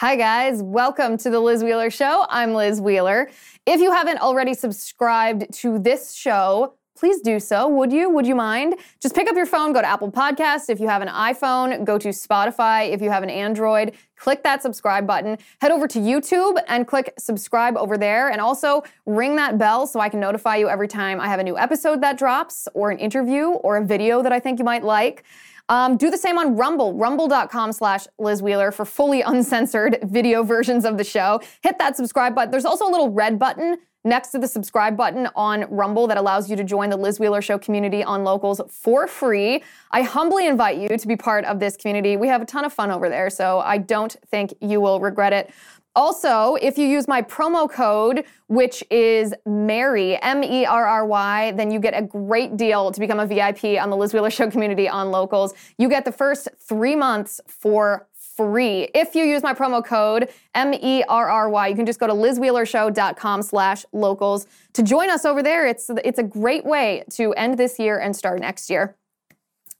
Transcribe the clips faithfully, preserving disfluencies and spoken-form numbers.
Hi guys, welcome to The Liz Wheeler Show. I'm Liz Wheeler. If you haven't already subscribed to this show, please do so. Would you? Would you mind? Just pick up your phone, go to Apple Podcasts. If you have an iPhone, go to Spotify. If you have an Android, click that subscribe button. Head over to YouTube and click subscribe over there. And also ring that bell so I can notify you every time I have a new episode that drops or an interview or a video that I think you might like. Um, do the same on Rumble, rumble.com slash Liz Wheeler for fully uncensored video versions of the show. Hit that subscribe button. There's also a little red button next to the subscribe button on Rumble that allows you to join the Liz Wheeler Show community on Locals for free. I humbly invite you to be part of this community. We have a ton of fun over there, so I don't think you will regret it. Also, if you use my promo code, which is Mary, M E R R Y, then you get a great deal to become a V I P on the Liz Wheeler Show community on Locals. You get the first three months for free. If you use my promo code, M E R R Y, you can just go to lizwheelershow.com slash locals to join us over there. It's, it's a great way to end this year and start next year.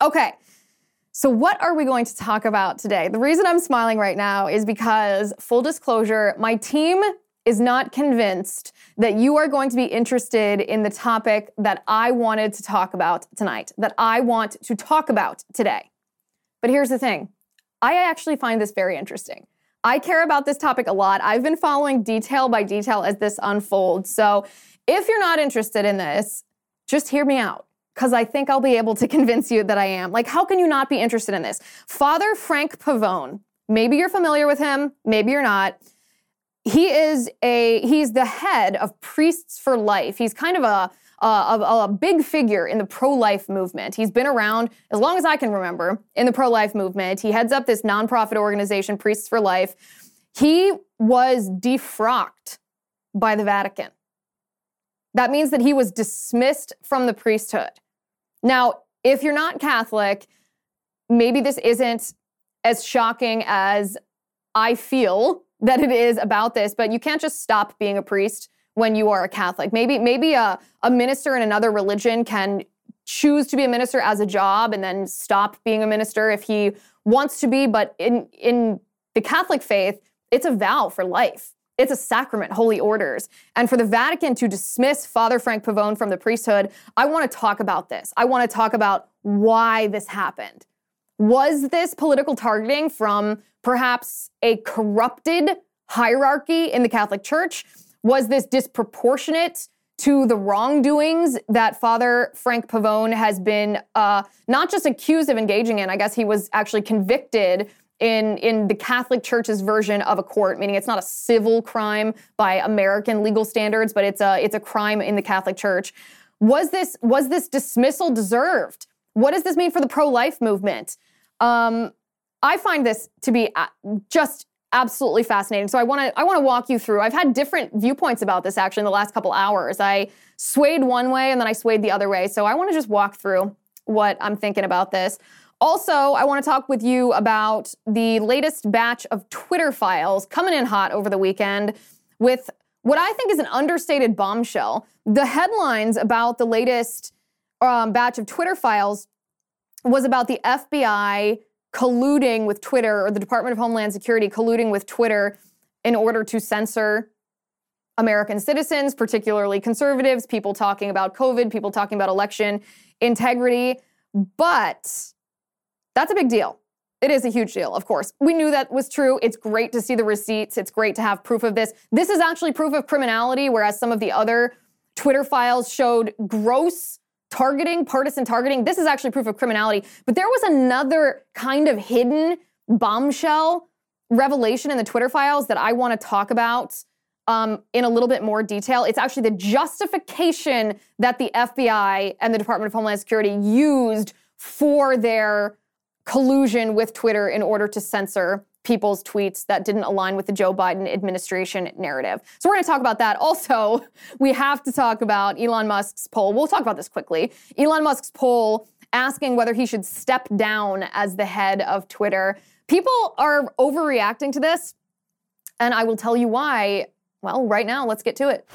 Okay. So what are we going to talk about today? The reason I'm smiling right now is because, full disclosure, my team is not convinced that you are going to be interested in the topic that I wanted to talk about tonight, that I want to talk about today. But here's the thing. I actually find this very interesting. I care about this topic a lot. I've been following detail by detail as this unfolds. So if you're not interested in this, just hear me out, because I think I'll be able to convince you that I am. Like, how can you not be interested in this? Father Frank Pavone, maybe you're familiar with him, maybe you're not. He is a, he's the head of Priests for Life. He's kind of a, a, a big figure in the pro-life movement. He's been around, as long as I can remember, in the pro-life movement. He heads up this nonprofit organization, Priests for Life. He was defrocked by the Vatican. That means that he was dismissed from the priesthood. Now, if you're not Catholic, maybe this isn't as shocking as I feel that it is about this, but you can't just stop being a priest when you are a Catholic. Maybe maybe a, a minister in another religion can choose to be a minister as a job and then stop being a minister if he wants to be, but in, in the Catholic faith, it's a vow for life. It's a sacrament, holy orders. And for the Vatican to dismiss Father Frank Pavone from the priesthood, I want to talk about this. I want to talk about why this happened. Was this political targeting from perhaps a corrupted hierarchy in the Catholic Church? Was this disproportionate to the wrongdoings that Father Frank Pavone has been uh, not just accused of engaging in? I guess he was actually convicted In, in the Catholic Church's version of a court, meaning it's not a civil crime by American legal standards, but it's a, it's a crime in the Catholic Church. Was this, was this dismissal deserved? What does this mean for the pro-life movement? Um, I find this to be just absolutely fascinating. So I want to I want to walk you through. I've had different viewpoints about this actually in the last couple hours. I swayed one way and then I swayed the other way. So I want to just walk through what I'm thinking about this. Also, I want to talk with you about the latest batch of Twitter Files coming in hot over the weekend with what I think is an understated bombshell. The headlines about the latest um, batch of Twitter Files was about the F B I colluding with Twitter, or the Department of Homeland Security colluding with Twitter in order to censor American citizens, particularly conservatives, people talking about COVID, people talking about election integrity. But that's a big deal. It is a huge deal, of course. We knew that was true. It's great to see the receipts. It's great to have proof of this. This is actually proof of criminality, whereas some of the other Twitter Files showed gross targeting, partisan targeting. This is actually proof of criminality. But there was another kind of hidden bombshell revelation in the Twitter Files that I want to talk about um, in a little bit more detail. It's actually the justification that the F B I and the Department of Homeland Security used for their collusion with Twitter in order to censor people's tweets that didn't align with the Joe Biden administration narrative. So we're going to talk about that. Also, we have to talk about Elon Musk's poll. We'll talk about this quickly. Elon Musk's poll asking whether he should step down as the head of Twitter. People are overreacting to this, and I will tell you why. Well, right now, let's get to it.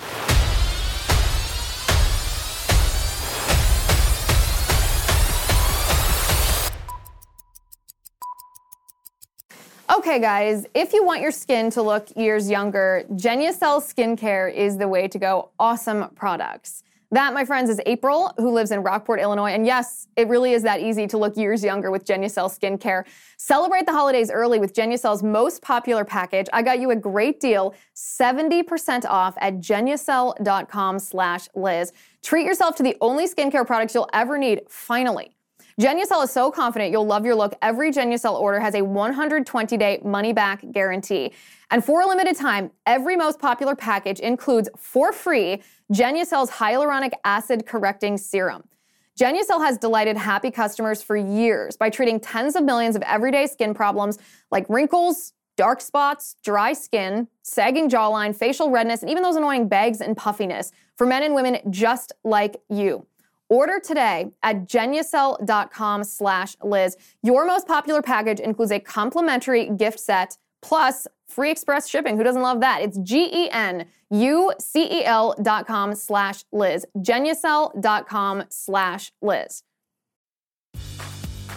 Okay, guys, if you want your skin to look years younger, Genucel skincare is the way to go. Awesome products. That, my friends, is April, who lives in Rockport, Illinois. And yes, it really is that easy to look years younger with Genucel skincare. Celebrate the holidays early with Genucel's most popular package. I got you a great deal, seventy percent off at Genucel.com slash Liz. Treat yourself to the only skincare products you'll ever need, finally. Genucel is so confident you'll love your look. Every Genucel order has a one hundred twenty day money-back guarantee. And for a limited time, every most popular package includes, for free, Genucel's Hyaluronic Acid Correcting Serum. Genucel has delighted happy customers for years by treating tens of millions of everyday skin problems like wrinkles, dark spots, dry skin, sagging jawline, facial redness, and even those annoying bags and puffiness for men and women just like you. Order today at Genucel.com slash Liz. Your most popular package includes a complimentary gift set plus free express shipping. Who doesn't love that? It's G-E-N-U-C-E-L dot com slash Liz. Genucel.com slash Liz.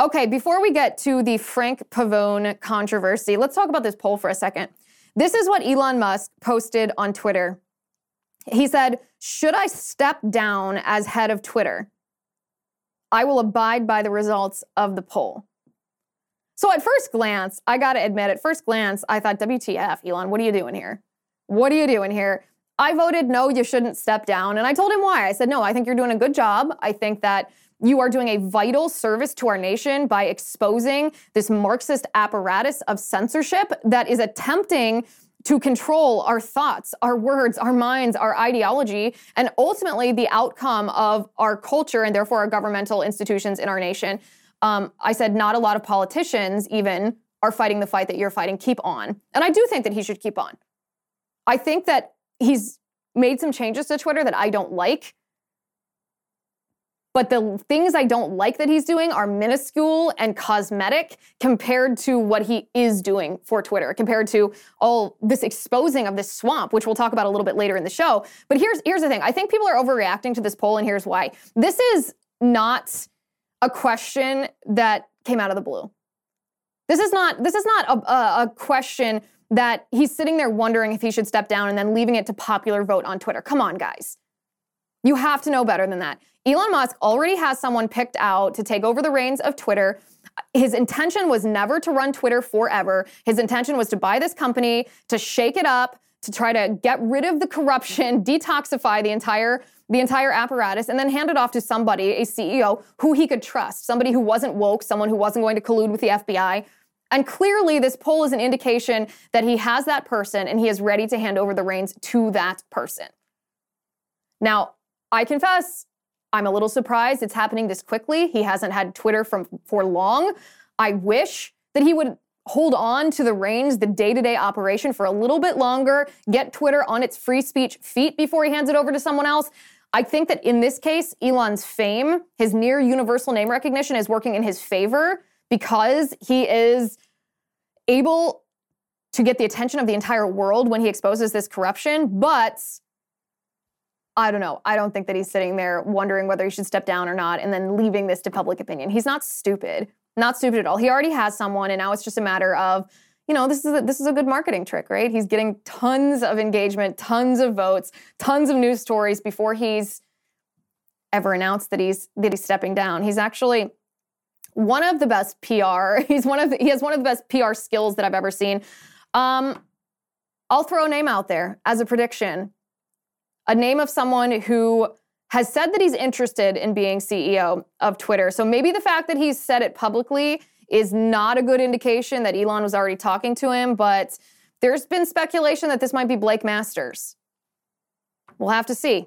Okay, before we get to the Frank Pavone controversy, let's talk about this poll for a second. This is what Elon Musk posted on Twitter. He said, "Should I step down as head of Twitter? I will abide by the results of the poll." So at first glance, I gotta admit, at first glance, I thought, W T F, Elon, what are you doing here? What are you doing here? I voted no, you shouldn't step down. And I told him why. I said, no, I think you're doing a good job. I think that you are doing a vital service to our nation by exposing this Marxist apparatus of censorship that is attempting to control our thoughts, our words, our minds, our ideology, and ultimately the outcome of our culture and therefore our governmental institutions in our nation. Um, I said not a lot of politicians even are fighting the fight that you're fighting. Keep on. And I do think that he should keep on. I think that he's made some changes to Twitter that I don't like. But the things I don't like that he's doing are minuscule and cosmetic compared to what he is doing for Twitter, compared to all this exposing of this swamp, which we'll talk about a little bit later in the show. But here's, here's the thing. I think people are overreacting to this poll, and here's why. This is not a question that came out of the blue. This is not, this is not a, a, a question that he's sitting there wondering if he should step down and then leaving it to popular vote on Twitter. Come on, guys. You have to know better than that. Elon Musk already has someone picked out to take over the reins of Twitter. His intention was never to run Twitter forever. His intention was to buy this company, to shake it up, to try to get rid of the corruption, detoxify the entire, the entire apparatus, and then hand it off to somebody, a C E O, who he could trust, somebody who wasn't woke, someone who wasn't going to collude with the F B I. And clearly, this poll is an indication that he has that person and he is ready to hand over the reins to that person. Now, I confess, I'm a little surprised it's happening this quickly. He hasn't had Twitter from, for long. I wish that he would hold on to the reins, the day-to-day operation for a little bit longer, get Twitter on its free speech feet before he hands it over to someone else. I think that in this case, Elon's fame, his near universal name recognition is working in his favor because he is able to get the attention of the entire world when he exposes this corruption, but I don't know. I don't think that he's sitting there wondering whether he should step down or not and then leaving this to public opinion. He's not stupid. Not stupid at all. He already has someone, and now it's just a matter of, you know, this is a, this is a good marketing trick, right? He's getting tons of engagement, tons of votes, tons of news stories before he's ever announced that he's that he's stepping down. He's actually one of the best P R. He's one of the, he has one of the best P R skills that I've ever seen. Um, I'll throw a name out there as a prediction. A name of someone who has said that he's interested in being C E O of Twitter. So maybe the fact that he's said it publicly is not a good indication that Elon was already talking to him, but there's been speculation that this might be Blake Masters. We'll have to see.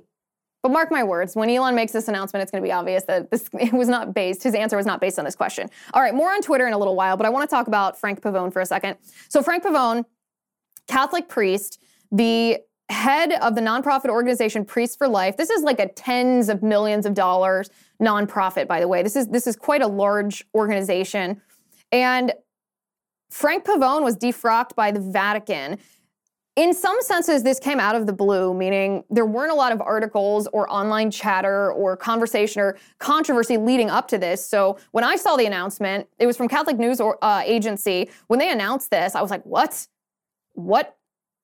But mark my words, when Elon makes this announcement, it's going to be obvious that this it was not based, his answer was not based on this question. All right, more on Twitter in a little while, but I want to talk about Frank Pavone for a second. So Frank Pavone, Catholic priest, the head of the nonprofit organization Priests for Life. This is like a tens of millions of dollars nonprofit, by the way. This is this is quite a large organization. And Frank Pavone was defrocked by the Vatican. In some senses, this came out of the blue, meaning there weren't a lot of articles or online chatter or conversation or controversy leading up to this. So when I saw the announcement, it was from Catholic News or, uh, Agency. When they announced this, I was like, what? What?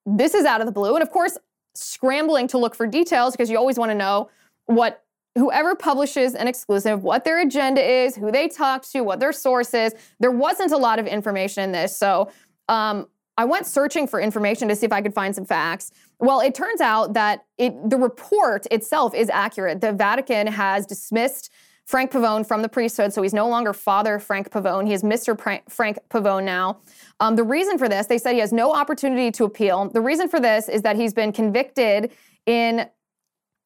This is out of the blue. And of course, scrambling to look for details because you always want to know what whoever publishes an exclusive, what their agenda is, who they talk to, what their source is. There wasn't a lot of information in this. So um, I went searching for information to see if I could find some facts. Well, it turns out that it, the report itself is accurate. The Vatican has dismissed Frank Pavone from the priesthood, so he's no longer Father Frank Pavone. He is Mister Pr- Frank Pavone now. Um, the reason for this, they said he has no opportunity to appeal. The reason for this is that he's been convicted in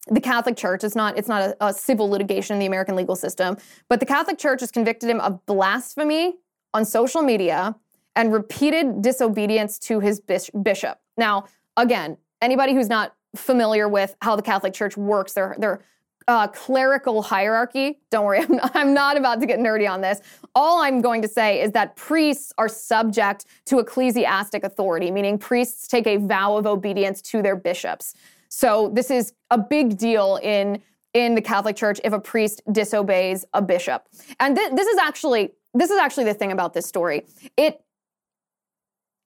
the Catholic Church. It's not, it's not a, a civil litigation in the American legal system, but the Catholic Church has convicted him of blasphemy on social media and repeated disobedience to his bis- bishop. Now, again, anybody who's not familiar with how the Catholic Church works, they're they're Uh, clerical hierarchy. Don't worry, I'm not, I'm not about to get nerdy on this. All I'm going to say is that priests are subject to ecclesiastic authority, meaning priests take a vow of obedience to their bishops. So this is a big deal in, in the Catholic Church if a priest disobeys a bishop. And th- this is actually this is actually the thing about this story. It,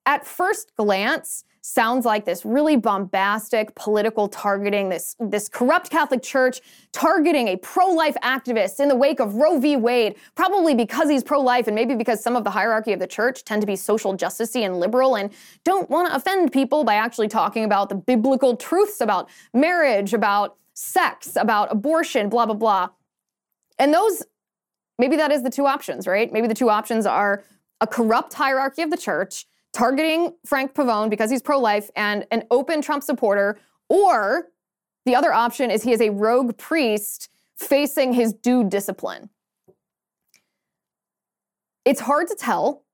at first glance, sounds like this really bombastic political targeting, this, this corrupt Catholic Church targeting a pro-life activist in the wake of Roe v. Wade, probably because he's pro-life and maybe because some of the hierarchy of the church tend to be social justice-y and liberal and don't want to offend people by actually talking about the biblical truths about marriage, about sex, about abortion, blah, blah, blah. And those, maybe that is the two options, right? Maybe the two options are a corrupt hierarchy of the church targeting Frank Pavone because he's pro-life and an open Trump supporter, or the other option is he is a rogue priest facing his due discipline. It's hard to tell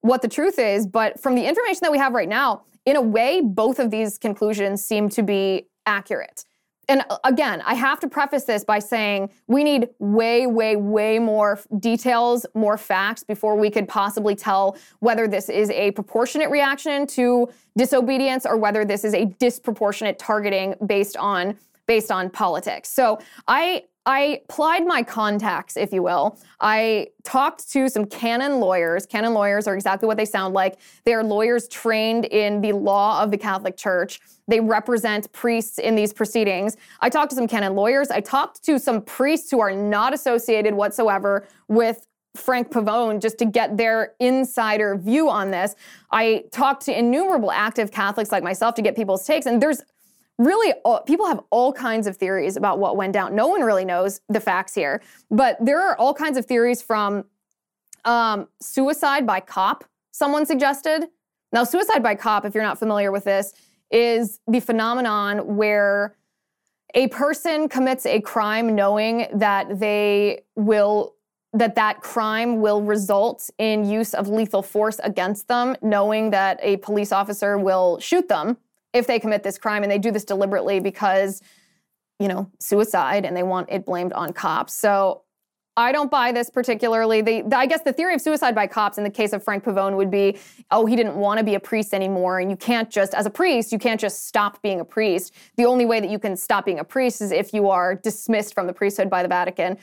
what the truth is, but from the information that we have right now, in a way, both of these conclusions seem to be accurate. And again, I have to preface this by saying we need way, way, way more details, more facts before we could possibly tell whether this is a proportionate reaction to disobedience or whether this is a disproportionate targeting based on based on politics. So I I plied my contacts, if you will. I talked to some canon lawyers. Canon lawyers are exactly what they sound like. They are lawyers trained in the law of the Catholic Church. They represent priests in these proceedings. I talked to some canon lawyers. I talked to some priests who are not associated whatsoever with Frank Pavone just to get their insider view on this. I talked to innumerable active Catholics like myself to get people's takes, and there's Really, people have all kinds of theories about what went down. No one really knows the facts here, but there are all kinds of theories from um, suicide by cop, someone suggested. Now, suicide by cop, if you're not familiar with this, is the phenomenon where a person commits a crime knowing that they will, that that crime will result in use of lethal force against them, knowing that a police officer will shoot them if they commit this crime, and they do this deliberately because, you know, suicide, and they want it blamed on cops. So I don't buy this particularly. They, I guess the theory of suicide by cops in the case of Frank Pavone would be, oh, he didn't want to be a priest anymore, and you can't just, as a priest, you can't just stop being a priest. The only way that you can stop being a priest is if you are dismissed from the priesthood by the Vatican.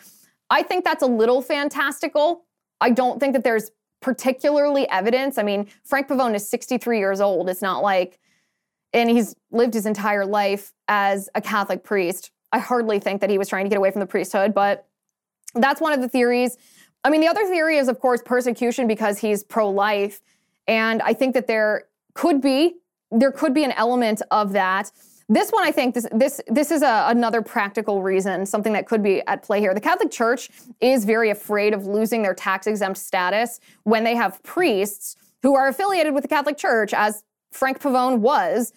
I think that's a little fantastical. I don't think that there's particularly evidence. I mean, Frank Pavone is sixty-three years old. It's not like, and he's lived his entire life as a Catholic priest. I hardly think that he was trying to get away from the priesthood, but that's one of the theories. I mean, the other theory is, of course, persecution because he's pro-life. And I think that there Could be. There could be an element of that. This one, I think, this this this is a, another practical reason, something that could be at play here. The Catholic Church is very afraid of losing their tax-exempt status when they have priests who are affiliated with the Catholic Church, as Frank Pavone was,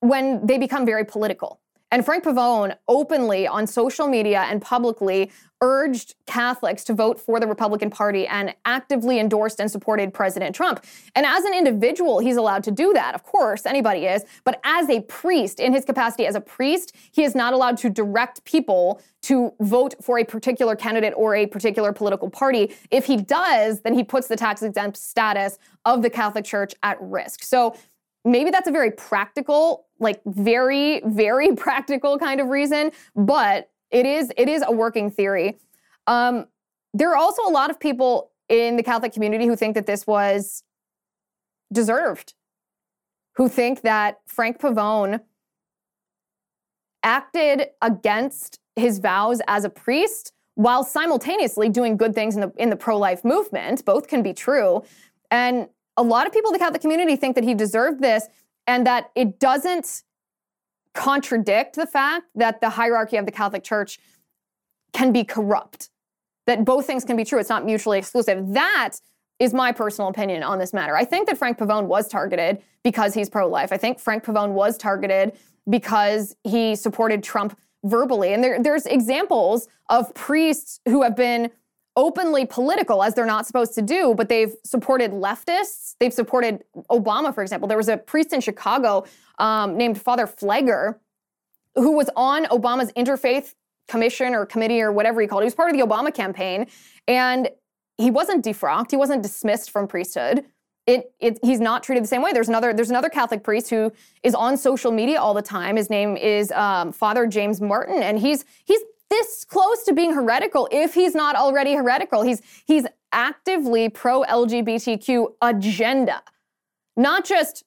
when they become very political. And Frank Pavone openly on social media and publicly urged Catholics to vote for the Republican Party and actively endorsed and supported President Trump. And as an individual, he's allowed to do that. Of course, anybody is. But as a priest, in his capacity as a priest, he is not allowed to direct people to vote for a particular candidate or a particular political party. If he does, then he puts the tax-exempt status of the Catholic Church at risk. So maybe that's a very practical, like very, very practical kind of reason, but it is it is a working theory. Um, there are also a lot of people in the Catholic community who think that this was deserved, who think that Frank Pavone acted against his vows as a priest while simultaneously doing good things in the in the pro-life movement. Both can be true. And a lot of people in the Catholic community think that he deserved this and that it doesn't contradict the fact that the hierarchy of the Catholic Church can be corrupt, that both things can be true. It's not mutually exclusive. That is my personal opinion on this matter. I think that Frank Pavone was targeted because he's pro-life. I think Frank Pavone was targeted because he supported Trump verbally. And there, there's examples of priests who have been openly political, as they're not supposed to do, but they've supported leftists. They've supported Obama, for example. There was a priest in Chicago um, named Father Flegger who was on Obama's Interfaith Commission or committee or whatever he called it. He was part of the Obama campaign, and he wasn't defrocked. He wasn't dismissed from priesthood. It, it, he's not treated the same way. There's another there's another Catholic priest who is on social media all the time. His name is um, Father James Martin, and he's he's this close to being heretical, if he's not already heretical. He's he's actively pro-L G B T Q agenda. Not just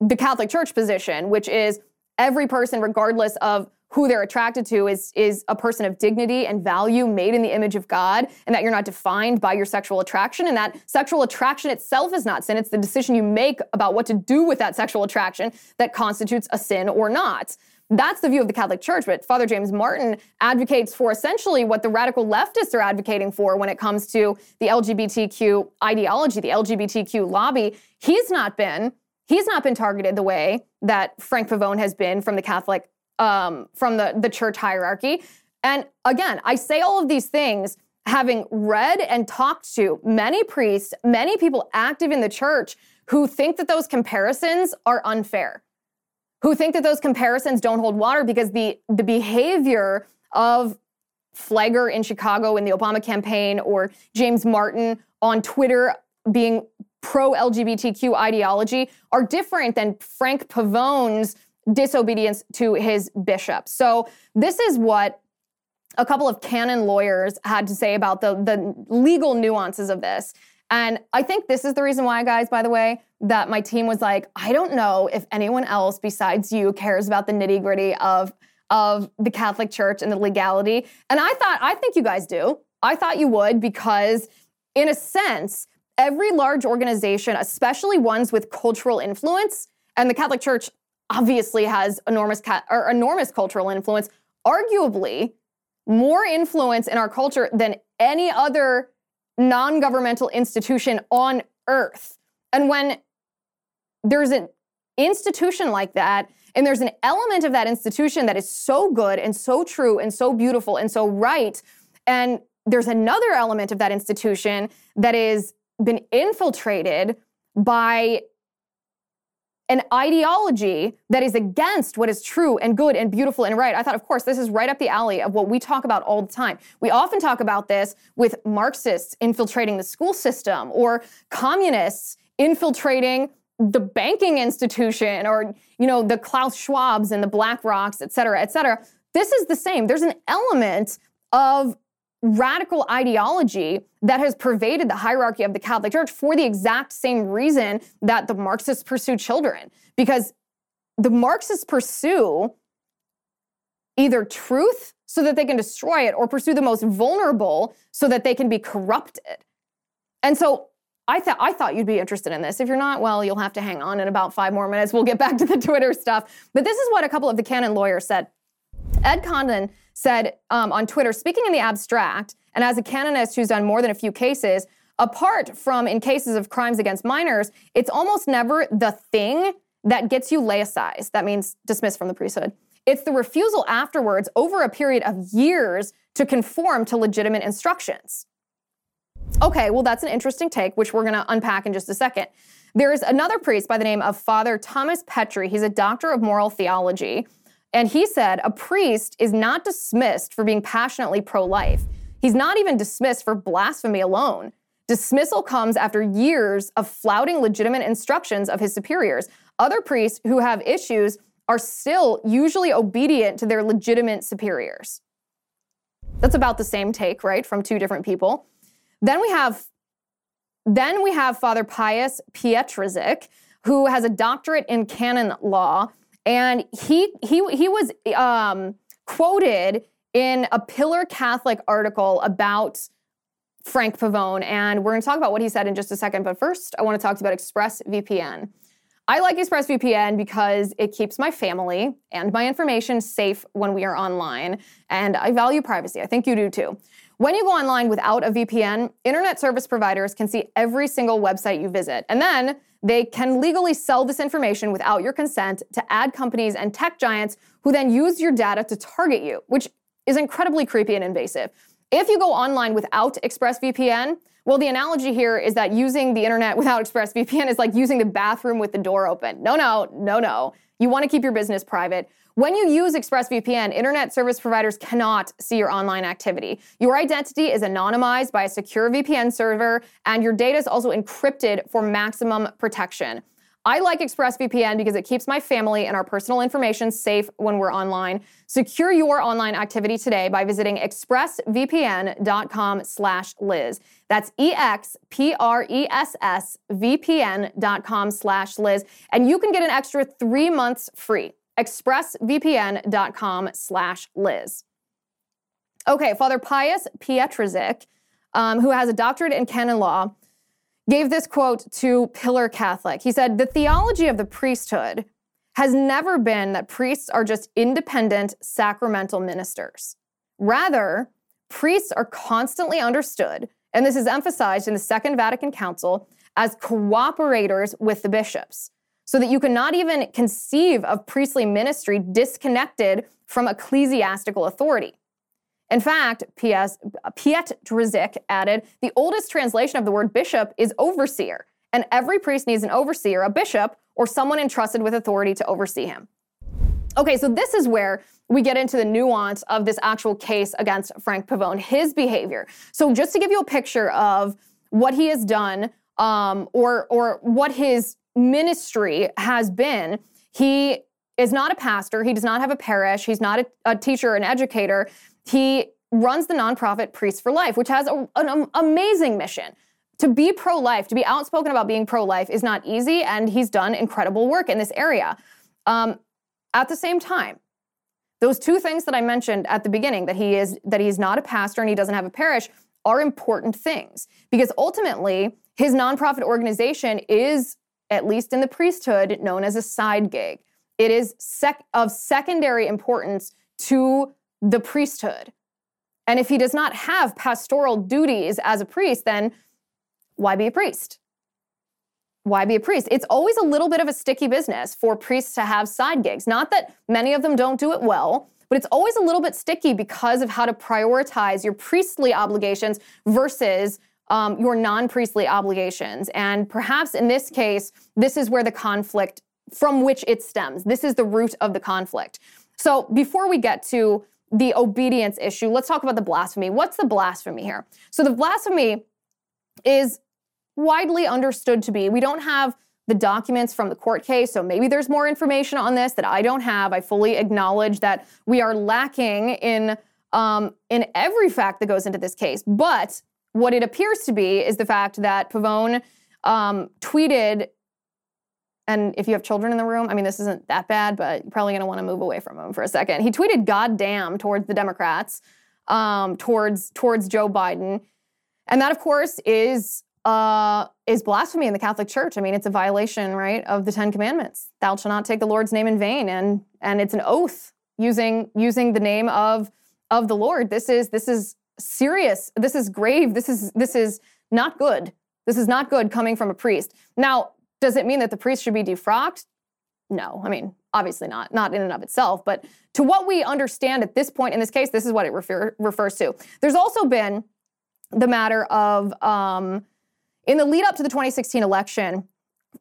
the Catholic Church position, which is every person, regardless of who they're attracted to, is, is a person of dignity and value made in the image of God, and that you're not defined by your sexual attraction, and that sexual attraction itself is not sin. It's the decision you make about what to do with that sexual attraction that constitutes a sin or not. That's the view of the Catholic Church, but Father James Martin advocates for essentially what the radical leftists are advocating for when it comes to the L G B T Q ideology, the L G B T Q lobby. He's not been, he's not been targeted the way that Frank Pavone has been from the Catholic, um, from the, the church hierarchy. And again, I say all of these things having read and talked to many priests, many people active in the church who think that those comparisons are unfair, who think that those comparisons don't hold water because the, the behavior of Flegger in Chicago in the Obama campaign or James Martin on Twitter being pro-L G B T Q ideology are different than Frank Pavone's disobedience to his bishop. So this is what a couple of canon lawyers had to say about the, the legal nuances of this. And I think this is the reason why, guys, by the way, that my team was like, I don't know if anyone else besides you cares about the nitty-gritty of, of the Catholic Church and the legality. And I thought, I think you guys do. I thought you would because, in a sense, every large organization, especially ones with cultural influence, and the Catholic Church obviously has enormous ca- or enormous cultural influence, arguably more influence in our culture than any other non-governmental institution on earth. And when there's an institution like that, and there's an element of that institution that is so good and so true and so beautiful and so right, and there's another element of that institution that has been infiltrated by an ideology that is against what is true and good and beautiful and right. I thought, of course, this is right up the alley of what we talk about all the time. We often talk about this with Marxists infiltrating the school system or communists infiltrating the banking institution or, you know, the Klaus Schwabs and the Black Rocks, et cetera, et cetera. This is the same. There's an element of radical ideology that has pervaded the hierarchy of the Catholic Church for the exact same reason that the Marxists pursue children. Because the Marxists pursue either truth so that they can destroy it or pursue the most vulnerable so that they can be corrupted. And so I thought I thought you'd be interested in this. If you're not, well, you'll have to hang on in about five more minutes. We'll get back to the Twitter stuff. But this is what a couple of the Cannon lawyers said. Ed Condon said um, on Twitter, speaking in the abstract, and as a canonist who's done more than a few cases, apart from in cases of crimes against minors, it's almost never the thing that gets you laicized. That means dismissed from the priesthood. It's the refusal afterwards over a period of years to conform to legitimate instructions. Okay, well, that's an interesting take, which we're going to unpack in just a second. There is another priest by the name of Father Thomas Petri. He's a doctor of moral theology. And he said a priest is not dismissed for being passionately pro-life. He's not even dismissed for blasphemy alone. Dismissal comes after years of flouting legitimate instructions of his superiors. Other priests who have issues are still usually obedient to their legitimate superiors. That's about the same take, right, from two different people. Then we have, then we have Father Pius Pietrzyk, who has a doctorate in canon law, and he he he was um, quoted in a Pillar Catholic article about Frank Pavone, and we're going to talk about what he said in just a second. But first, I want to talk about ExpressVPN. I like ExpressVPN because it keeps my family and my information safe when we are online, and I value privacy. I think you do too. When you go online without a V P N, internet service providers can see every single website you visit, and then they can legally sell this information without your consent to ad companies and tech giants who then use your data to target you, which is incredibly creepy and invasive. If you go online without ExpressVPN, well, the analogy here is that using the internet without ExpressVPN is like using the bathroom with the door open. No, no, no, no. You want to keep your business private. When you use ExpressVPN, internet service providers cannot see your online activity. Your identity is anonymized by a secure V P N server, and your data is also encrypted for maximum protection. I like ExpressVPN because it keeps my family and our personal information safe when we're online. Secure your online activity today by visiting expressvpn.com slash Liz. That's E-X-P-R-E-S-S-V-P-N.com slash Liz. And you can get an extra three months free. expressvpn.com slash Liz. Okay, Father Pius Pietrzyk, um, who has a doctorate in canon law, gave this quote to Pillar Catholic. He said, the theology of the priesthood has never been that priests are just independent sacramental ministers. Rather, priests are constantly understood, and this is emphasized in the Second Vatican Council, as cooperators with the bishops, so that you cannot even conceive of priestly ministry disconnected from ecclesiastical authority. In fact, Pietrzyk added, the oldest translation of the word bishop is overseer, and every priest needs an overseer, a bishop, or someone entrusted with authority to oversee him. Okay, so this is where we get into the nuance of this actual case against Frank Pavone, his behavior. So just to give you a picture of what he has done, um, or, or what his ministry has been, he is not a pastor. He does not have a parish. He's not a, a teacher, an educator. He runs the nonprofit Priests for Life, which has a, an um, amazing mission. To be pro-life, to be outspoken about being pro-life is not easy, and he's done incredible work in this area. Um, at the same time, those two things that I mentioned at the beginning, that he is that he's not a pastor and he doesn't have a parish, are important things, because ultimately his nonprofit organization is, at least in the priesthood, known as a side gig. It is sec- of secondary importance to the priesthood. And if he does not have pastoral duties as a priest, then why be a priest? Why be a priest? It's always a little bit of a sticky business for priests to have side gigs. Not that many of them don't do it well, but it's always a little bit sticky because of how to prioritize your priestly obligations versus Um, your non-priestly obligations. And perhaps in this case, this is where the conflict, from which it stems. This is the root of the conflict. So before we get to the obedience issue, let's talk about the blasphemy. What's the blasphemy here? So the blasphemy is widely understood to be, we don't have the documents from the court case, so maybe there's more information on this that I don't have. I fully acknowledge that we are lacking in, um, in every fact that goes into this case, but what it appears to be is the fact that Pavone um, tweeted, and if you have children in the room, I mean, this isn't that bad, but you're probably going to want to move away from him for a second. He tweeted goddamn towards the Democrats, um, towards, towards Joe Biden. And that, of course, is uh, is blasphemy in the Catholic Church. I mean, it's a violation, right, of the Ten Commandments. Thou shalt not take the Lord's name in vain, and and it's an oath using using the name of of the Lord. This is this is serious. This is grave. This is this is not good. This is not good coming from a priest. Now, does it mean that the priest should be defrocked? No, I mean, obviously not, not in and of itself, but to what we understand at this point in this case, this is what it refer, refers to. There's also been the matter of, um, in the lead up to the twenty sixteen election,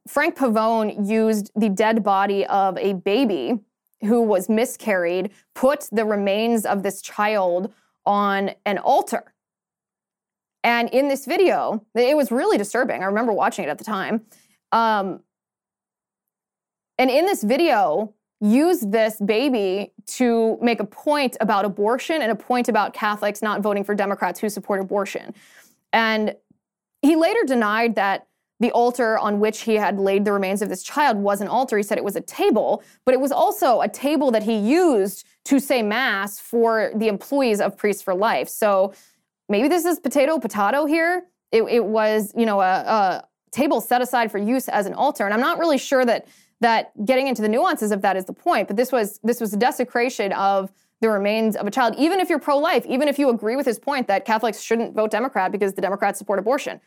Frank Pavone used the dead body of a baby who was miscarried, put the remains of this child on an altar. And in this video, it was really disturbing. I remember watching it at the time. Um, And in this video, used this baby to make a point about abortion and a point about Catholics not voting for Democrats who support abortion. And he later denied that the altar on which he had laid the remains of this child was an altar. He said it was a table, but it was also a table that he used to say mass for the employees of Priests for Life. So maybe this is potato, potato here. It, it was, you know, a, a table set aside for use as an altar. And I'm not really sure that that getting into the nuances of that is the point, but this was this was a desecration of the remains of a child, even if you're pro-life, even if you agree with his point that Catholics shouldn't vote Democrat because the Democrats support abortion.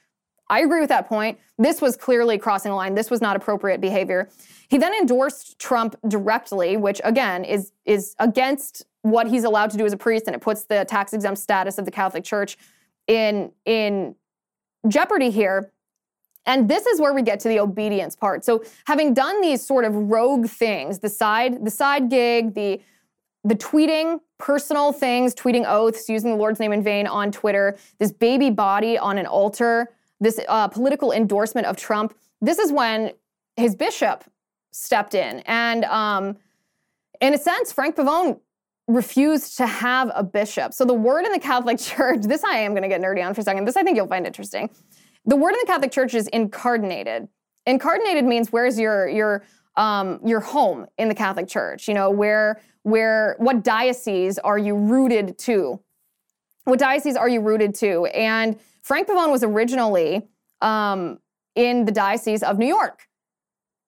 I agree with that point. This was clearly crossing a line. This was not appropriate behavior. He then endorsed Trump directly, which again is, is against what he's allowed to do as a priest, and it puts the tax-exempt status of the Catholic Church in, in jeopardy here. And this is where we get to the obedience part. So having done these sort of rogue things, the side the side gig, the the tweeting, personal things, tweeting oaths, using the Lord's name in vain on Twitter, this baby body on an altar, this uh, political endorsement of Trump, this is when his bishop stepped in. And um, in a sense, Frank Pavone refused to have a bishop. So the word in the Catholic Church, this I am going to get nerdy on for a second. This I think you'll find interesting. The word in the Catholic Church is incarnated. Incarnated means where's your your um, your home in the Catholic Church? You know, where where what diocese are you rooted to? What diocese are you rooted to? And Frank Pavone was originally um, in the Diocese of New York,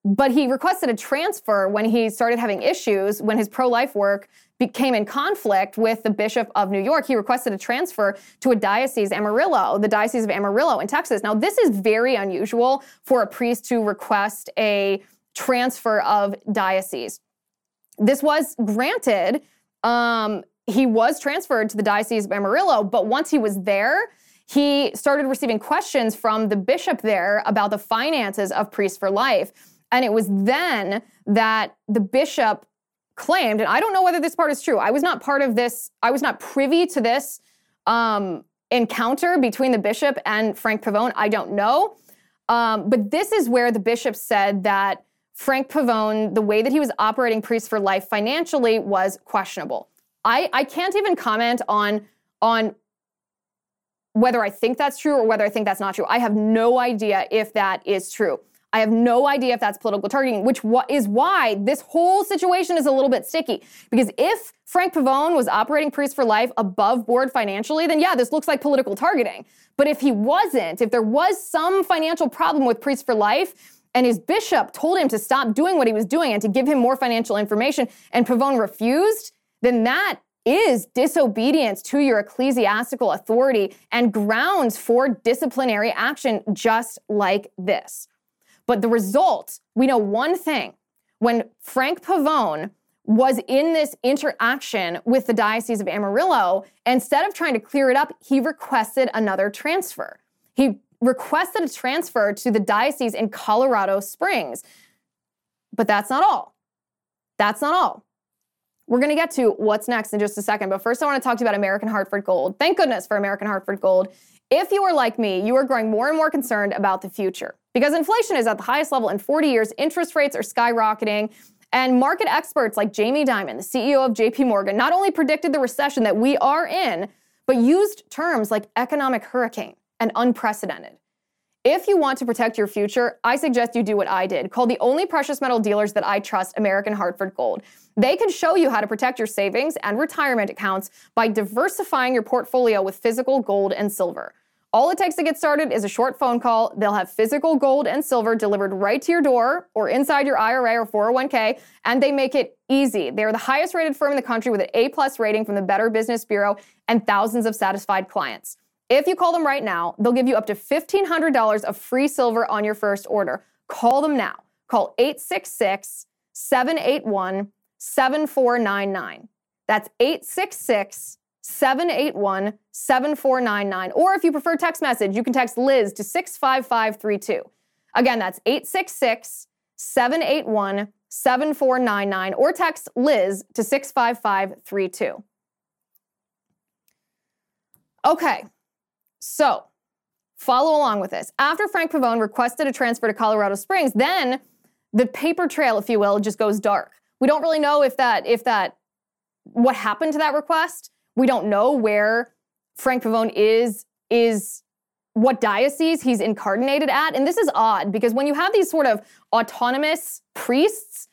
but he requested a transfer when he started having issues, when his pro-life work became in conflict with the Bishop of New York. He requested a transfer to a diocese, Amarillo, the Diocese of Amarillo in Texas. Now, this is very unusual for a priest to request a transfer of diocese. This was granted. Um, he was transferred to the Diocese of Amarillo, but once he was there, he started receiving questions from the bishop there about the finances of Priests for Life. And it was then that the bishop claimed, and I don't know whether this part is true. I was not part of this. I was not privy to this um, encounter between the bishop and Frank Pavone. I don't know. Um, but this is where the bishop said that Frank Pavone, the way that he was operating Priests for Life financially was questionable. I, I can't even comment on, on whether I think that's true or whether I think that's not true. I have no idea if that is true. I have no idea if that's political targeting, which is why this whole situation is a little bit sticky. Because if Frank Pavone was operating Priests for Life above board financially, then yeah, this looks like political targeting. But if he wasn't, if there was some financial problem with Priests for Life and his bishop told him to stop doing what he was doing and to give him more financial information and Pavone refused, then that is disobedience to your ecclesiastical authority and grounds for disciplinary action just like this. But the result, we know one thing. When Frank Pavone was in this interaction with the Diocese of Amarillo, instead of trying to clear it up, he requested another transfer. He requested a transfer to the diocese in Colorado Springs. But that's not all. That's not all. We're going to get to what's next in just a second. But first, I want to talk to you about American Hartford Gold. Thank goodness for American Hartford Gold. If you are like me, you are growing more and more concerned about the future because inflation is at the highest level in forty years, interest rates are skyrocketing, and market experts like Jamie Dimon, the C E O of J P Morgan, not only predicted the recession that we are in, but used terms like economic hurricane and unprecedented. If you want to protect your future, I suggest you do what I did. Call the only precious metal dealers that I trust, American Hartford Gold. They can show you how to protect your savings and retirement accounts by diversifying your portfolio with physical gold and silver. All it takes to get started is a short phone call. They'll have physical gold and silver delivered right to your door or inside your I R A or four oh one k, and they make it easy. They're the highest rated firm in the country with an A plus rating from the Better Business Bureau and thousands of satisfied clients. If you call them right now, they'll give you up to fifteen hundred dollars of free silver on your first order. Call them now. Call eight six six, seven eight one, seven four nine nine. That's eight six six, seven eight one, seven four nine nine. Or if you prefer text message, you can text Liz to six five five three two. Again, that's eight six six, seven eight one, seven four nine nine. Or text Liz to six five five three two. Okay. So, follow along with this. After Frank Pavone requested a transfer to Colorado Springs, then the paper trail, if you will, just goes dark. We don't really know if that, if that, what happened to that request. We don't know where Frank Pavone is, is what diocese he's incarnated at. And this is odd because when you have these sort of autonomous priests,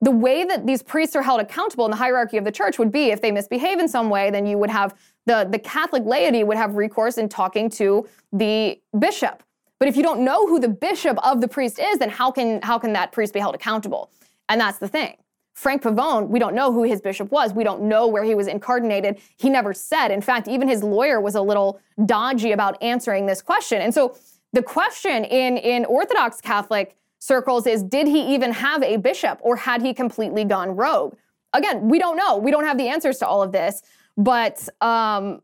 the way that these priests are held accountable in the hierarchy of the church would be if they misbehave in some way, then you would have the, the Catholic laity would have recourse in talking to the bishop. But if you don't know who the bishop of the priest is, then how can, how can that priest be held accountable? And that's the thing. Frank Pavone, we don't know who his bishop was. We don't know where he was incarnated. He never said. In fact, even his lawyer was a little dodgy about answering this question. And so the question in, in Orthodox Catholic circles is, did he even have a bishop or had he completely gone rogue? Again, we don't know. We don't have the answers to all of this, but um,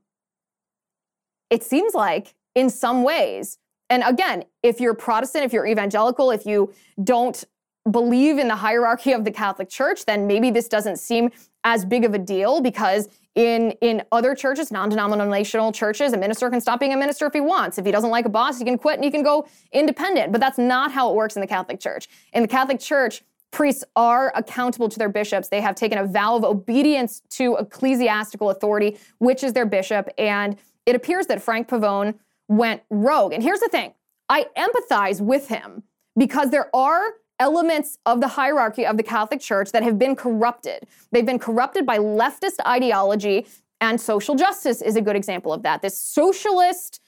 it seems like in some ways, and again, if you're Protestant, if you're evangelical, if you don't believe in the hierarchy of the Catholic Church, then maybe this doesn't seem as big of a deal because in, in other churches, non-denominational churches, a minister can stop being a minister if he wants. If he doesn't like a boss, he can quit and he can go independent. But that's not how it works in the Catholic Church. In the Catholic Church, priests are accountable to their bishops. They have taken a vow of obedience to ecclesiastical authority, which is their bishop. And it appears that Frank Pavone went rogue. And here's the thing. I empathize with him because there are elements of the hierarchy of the Catholic Church that have been corrupted. They've been corrupted by leftist ideology, and social justice is a good example of that. This socialist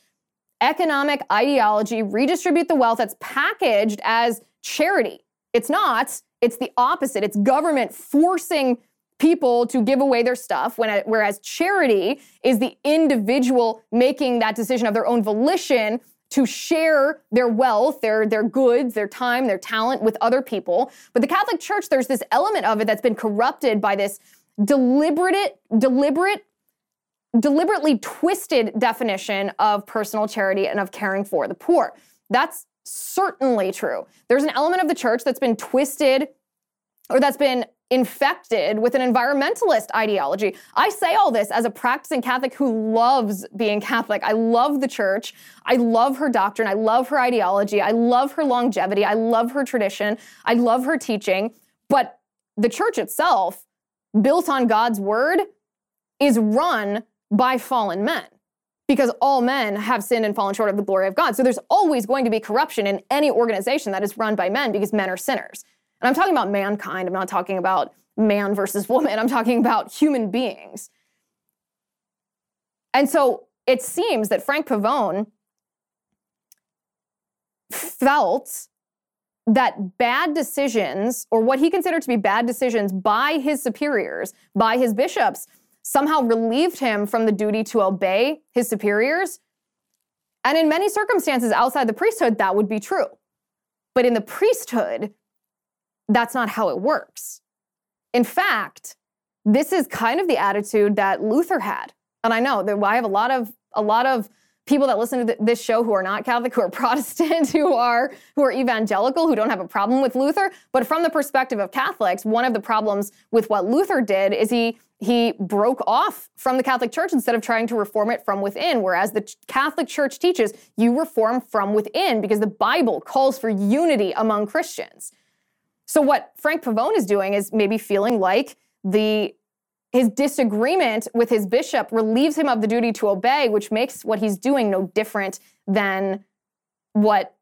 economic ideology, redistribute the wealth, that's packaged as charity. It's not. It's the opposite. It's government forcing people to give away their stuff, when, whereas charity is the individual making that decision of their own volition to share their wealth, their, their goods, their time, their talent with other people. But the Catholic Church, there's this element of it that's been corrupted by this deliberate, deliberate, deliberately twisted definition of personal charity and of caring for the poor. That's certainly true. There's an element of the church that's been twisted or that's been infected with an environmentalist ideology. I say all this as a practicing Catholic who loves being Catholic. I love the church. I love her doctrine. I love her ideology. I love her longevity. I love her tradition. I love her teaching. But the church itself, built on God's word, is run by fallen men because all men have sinned and fallen short of the glory of God. So there's always going to be corruption in any organization that is run by men because men are sinners. And I'm talking about mankind. I'm not talking about man versus woman. I'm talking about human beings. And so it seems that Frank Pavone felt that bad decisions, or what he considered to be bad decisions by his superiors, by his bishops, somehow relieved him from the duty to obey his superiors. And in many circumstances outside the priesthood, that would be true. But in the priesthood, that's not how it works. In fact, this is kind of the attitude that Luther had. And I know that I have a lot of a lot of people that listen to this show who are not Catholic, who are Protestant, who are who are evangelical, who don't have a problem with Luther. But from the perspective of Catholics, one of the problems with what Luther did is he he broke off from the Catholic Church instead of trying to reform it from within, whereas the Catholic Church teaches you reform from within because the Bible calls for unity among Christians. So what Frank Pavone is doing is maybe feeling like the his disagreement with his bishop relieves him of the duty to obey, which makes what he's doing no different than what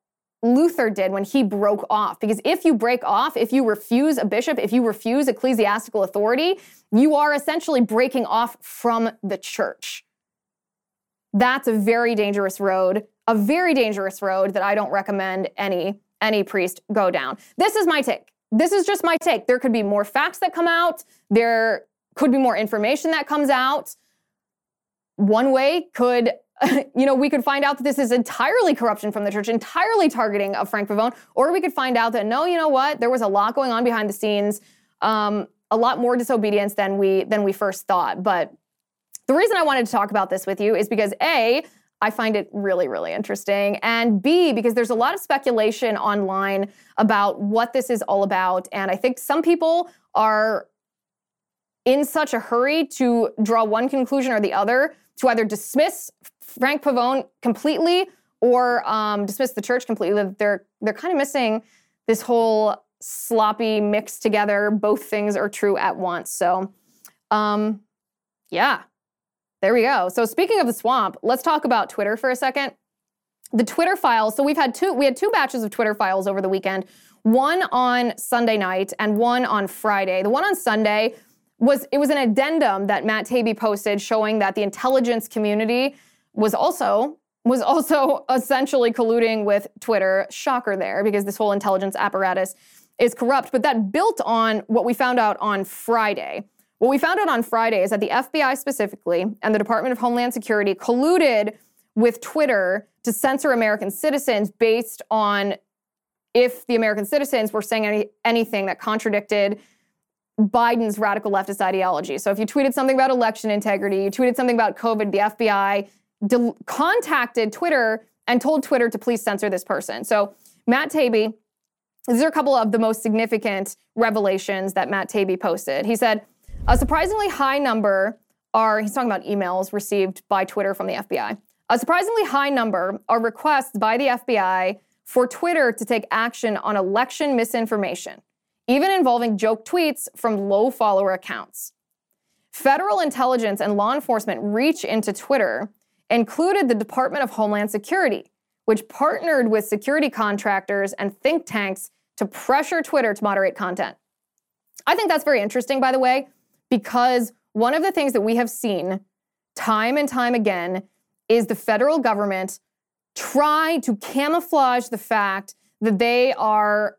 Luther did when he broke off. Because if you break off, if you refuse a bishop, if you refuse ecclesiastical authority, you are essentially breaking off from the church. That's a very dangerous road, a very dangerous road that I don't recommend any, any priest go down. This is my take. This is just my take. There could be more facts that come out. There could be more information that comes out. One way could, you know, we could find out that this is entirely corruption from the church, entirely targeting of Frank Pavone, or we could find out that, no, you know what, there was a lot going on behind the scenes, um, a lot more disobedience than we than we first thought. But the reason I wanted to talk about this with you is because A, I find it really, really interesting, and B, because there's a lot of speculation online about what this is all about, and I think some people are in such a hurry to draw one conclusion or the other, to either dismiss Frank Pavone completely or um, dismiss the church completely. They're, they're kind of missing this whole sloppy mix together. Both things are true at once. So, um, yeah, there we go. So speaking of the swamp, let's talk about Twitter for a second. The Twitter Files. So we've had two, we had two batches of Twitter Files over the weekend, one on Sunday night and one on Friday. The one on Sunday was, it was an addendum that Matt Taibbi posted showing that the intelligence community was also was also essentially colluding with Twitter. Shocker there, because this whole intelligence apparatus is corrupt. But that built on what we found out on Friday. What we found out on Friday is that the F B I specifically and the Department of Homeland Security colluded with Twitter to censor American citizens based on if the American citizens were saying any, anything that contradicted Biden's radical leftist ideology. So if you tweeted something about election integrity, you tweeted something about COVID, the F B I de- contacted Twitter and told Twitter to please censor this person. So Matt Taibbi, these are a couple of the most significant revelations that Matt Taibbi posted. He said, a surprisingly high number are, he's talking about emails received by Twitter from the F B I. A surprisingly high number are requests by the F B I for Twitter to take action on election misinformation, even involving joke tweets from low follower accounts. Federal intelligence and law enforcement reach into Twitter included the Department of Homeland Security, which partnered with security contractors and think tanks to pressure Twitter to moderate content. I think that's very interesting, by the way, because one of the things that we have seen time and time again is the federal government try to camouflage the fact that they are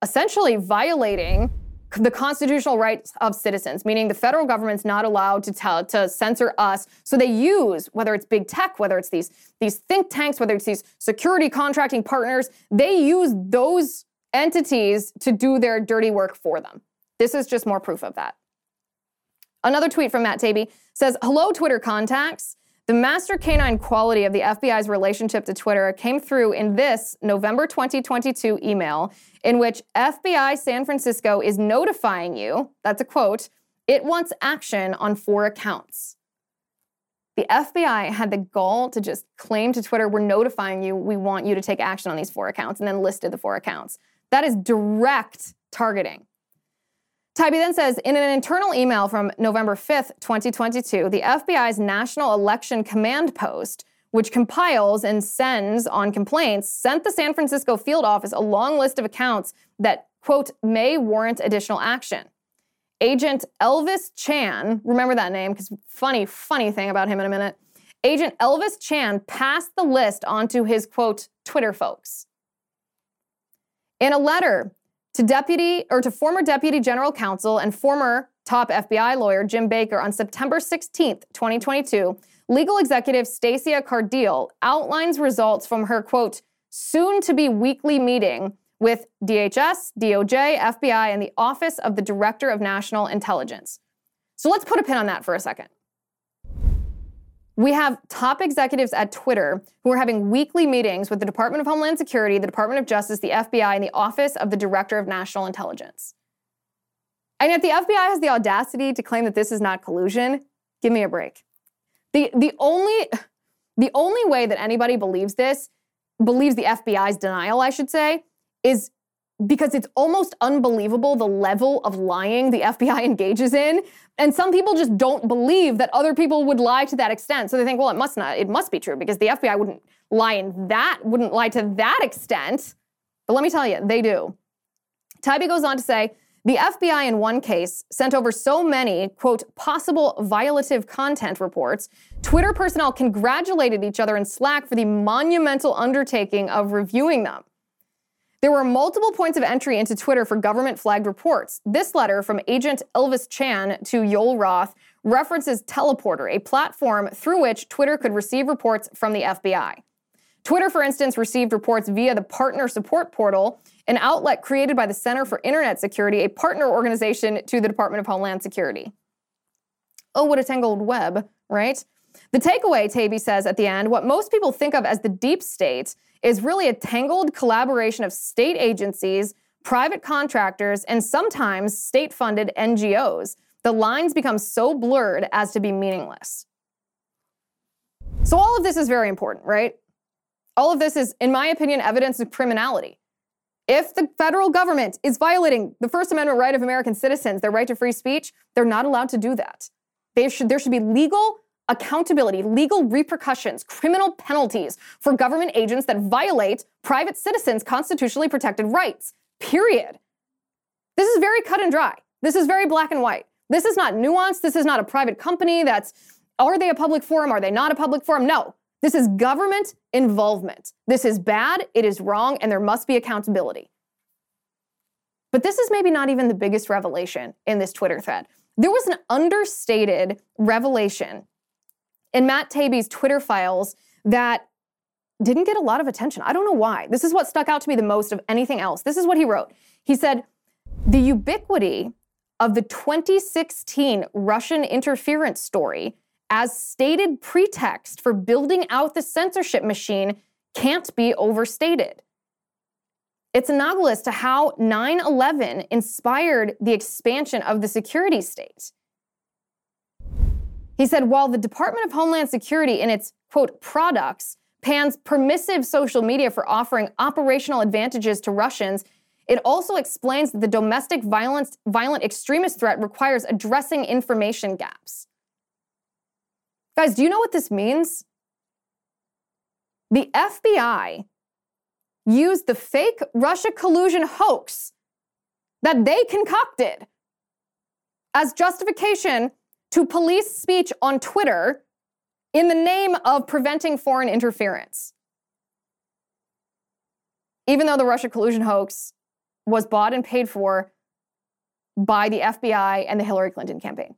essentially violating the constitutional rights of citizens, meaning the federal government's not allowed to tell, to censor us. So they use, whether it's big tech, whether it's these, these think tanks, whether it's these security contracting partners, they use those entities to do their dirty work for them. This is just more proof of that. Another tweet from Matt Taibbi says, hello, Twitter contacts. The master canine quality of the F B I's relationship to Twitter came through in this November twenty twenty-two email in which F B I San Francisco is notifying you, that's a quote, it wants action on four accounts. The F B I had the gall to just claim to Twitter, we're notifying you, we want you to take action on these four accounts, and then listed the four accounts. That is direct targeting. Taibbi then says, in an internal email from November fifth, twenty twenty-two, the F B I's National Election Command Post, which compiles and sends on complaints, sent the San Francisco field office a long list of accounts that, quote, may warrant additional action. Agent Elvis Chan, remember that name, because funny, funny thing about him in a minute. Agent Elvis Chan passed the list onto his, quote, Twitter folks. In a letter to deputy or to former deputy general counsel and former top F B I lawyer Jim Baker on September sixteenth, twenty twenty-two, legal executive Stacia Cardiel outlines results from her, quote, soon-to-be weekly meeting with D H S, D O J, F B I, and the Office of the Director of National Intelligence. So let's put a pin on that for a second. We have top executives at Twitter who are having weekly meetings with the Department of Homeland Security, the Department of Justice, the F B I, and the Office of the Director of National Intelligence. And yet the F B I has the audacity to claim that this is not collusion. Give me a break. The, the, only, the only way that anybody believes this, believes the F B I's denial, I should say, is because it's almost unbelievable the level of lying the F B I engages in. And some people just don't believe that other people would lie to that extent. So they think, well, it must not, it must be true because the F B I wouldn't lie in that, wouldn't lie to that extent. But let me tell you, they do. Taibbi goes on to say, The F B I in one case sent over so many, quote, possible violative content reports, Twitter personnel congratulated each other in Slack for the monumental undertaking of reviewing them. There were multiple points of entry into Twitter for government-flagged reports. This letter from agent Elvis Chan to Yoel Roth references Teleporter, a platform through which Twitter could receive reports from the F B I. Twitter, for instance, received reports via the Partner Support Portal, an outlet created by the Center for Internet Security, a partner organization to the Department of Homeland Security. Oh, what a tangled web, right? The takeaway, Taibbi says at the end, what most people think of as the deep state is really a tangled collaboration of state agencies, private contractors, and sometimes state-funded N G Os. The lines become so blurred as to be meaningless. So all of this is very important, right? All of this is, in my opinion, evidence of criminality. If the federal government is violating the First Amendment right of American citizens, their right to free speech, they're not allowed to do that. They should, there should be legal accountability, legal repercussions, criminal penalties for government agents that violate private citizens' constitutionally protected rights, period. This is very cut and dry. This is very black and white. This is not nuanced. This is not a private company that's, are they a public forum? Are they not a public forum? No. This is government involvement. This is bad, it is wrong, and there must be accountability. But this is maybe not even the biggest revelation in this Twitter thread. There was an understated revelation in Matt Taibbi's Twitter Files that didn't get a lot of attention. I don't know why. This is what stuck out to me the most of anything else. This is what he wrote. He said, the ubiquity of the twenty sixteen Russian interference story as stated pretext for building out the censorship machine can't be overstated. It's analogous to how nine eleven inspired the expansion of the security state. He said, while the Department of Homeland Security in its, quote, products pans permissive social media for offering operational advantages to Russians, it also explains that the domestic violence, violent extremist threat requires addressing information gaps. Guys, do you know what this means? The F B I used the fake Russia collusion hoax that they concocted as justification to police speech on Twitter in the name of preventing foreign interference. Even though the Russia collusion hoax was bought and paid for by the F B I and the Hillary Clinton campaign.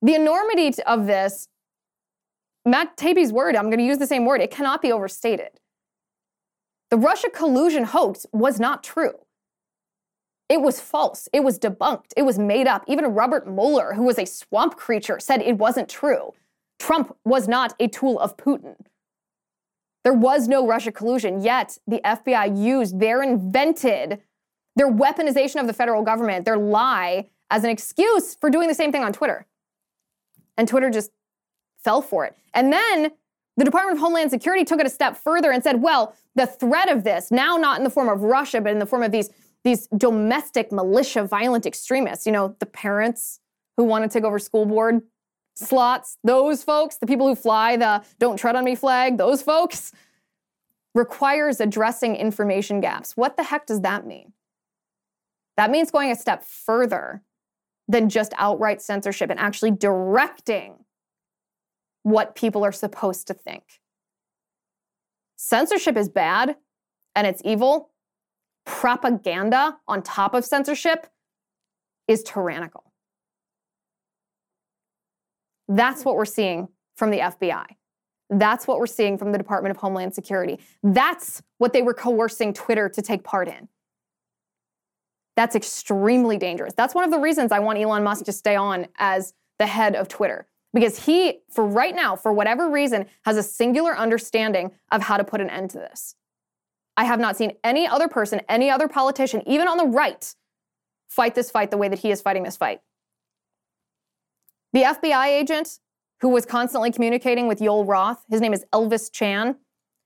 The enormity of this, Matt Taibbi's word, I'm going to use the same word, it cannot be overstated. The Russia collusion hoax was not true. It was false. It was debunked. It was made up. Even Robert Mueller, who was a swamp creature, said it wasn't true. Trump was not a tool of Putin. There was no Russia collusion, yet the F B I used their invented, their weaponization of the federal government, their lie, as an excuse for doing the same thing on Twitter. And Twitter just fell for it. And then the Department of Homeland Security took it a step further and said, well, the threat of this, now not in the form of Russia, but in the form of these, these domestic militia violent extremists, you know, the parents who want to take over school board slots, those folks, the people who fly the don't tread on me flag, those folks, requires addressing information gaps. What the heck does that mean? That means going a step further than just outright censorship and actually directing what people are supposed to think. Censorship is bad and it's evil. Propaganda on top of censorship is tyrannical. That's what we're seeing from the F B I. That's what we're seeing from the Department of Homeland Security. That's what they were coercing Twitter to take part in. That's extremely dangerous. That's one of the reasons I want Elon Musk to stay on as the head of Twitter, because he, for right now, for whatever reason, has a singular understanding of how to put an end to this. I have not seen any other person, any other politician, even on the right, fight this fight the way that he is fighting this fight. The F B I agent who was constantly communicating with Yoel Roth, his name is Elvis Chan.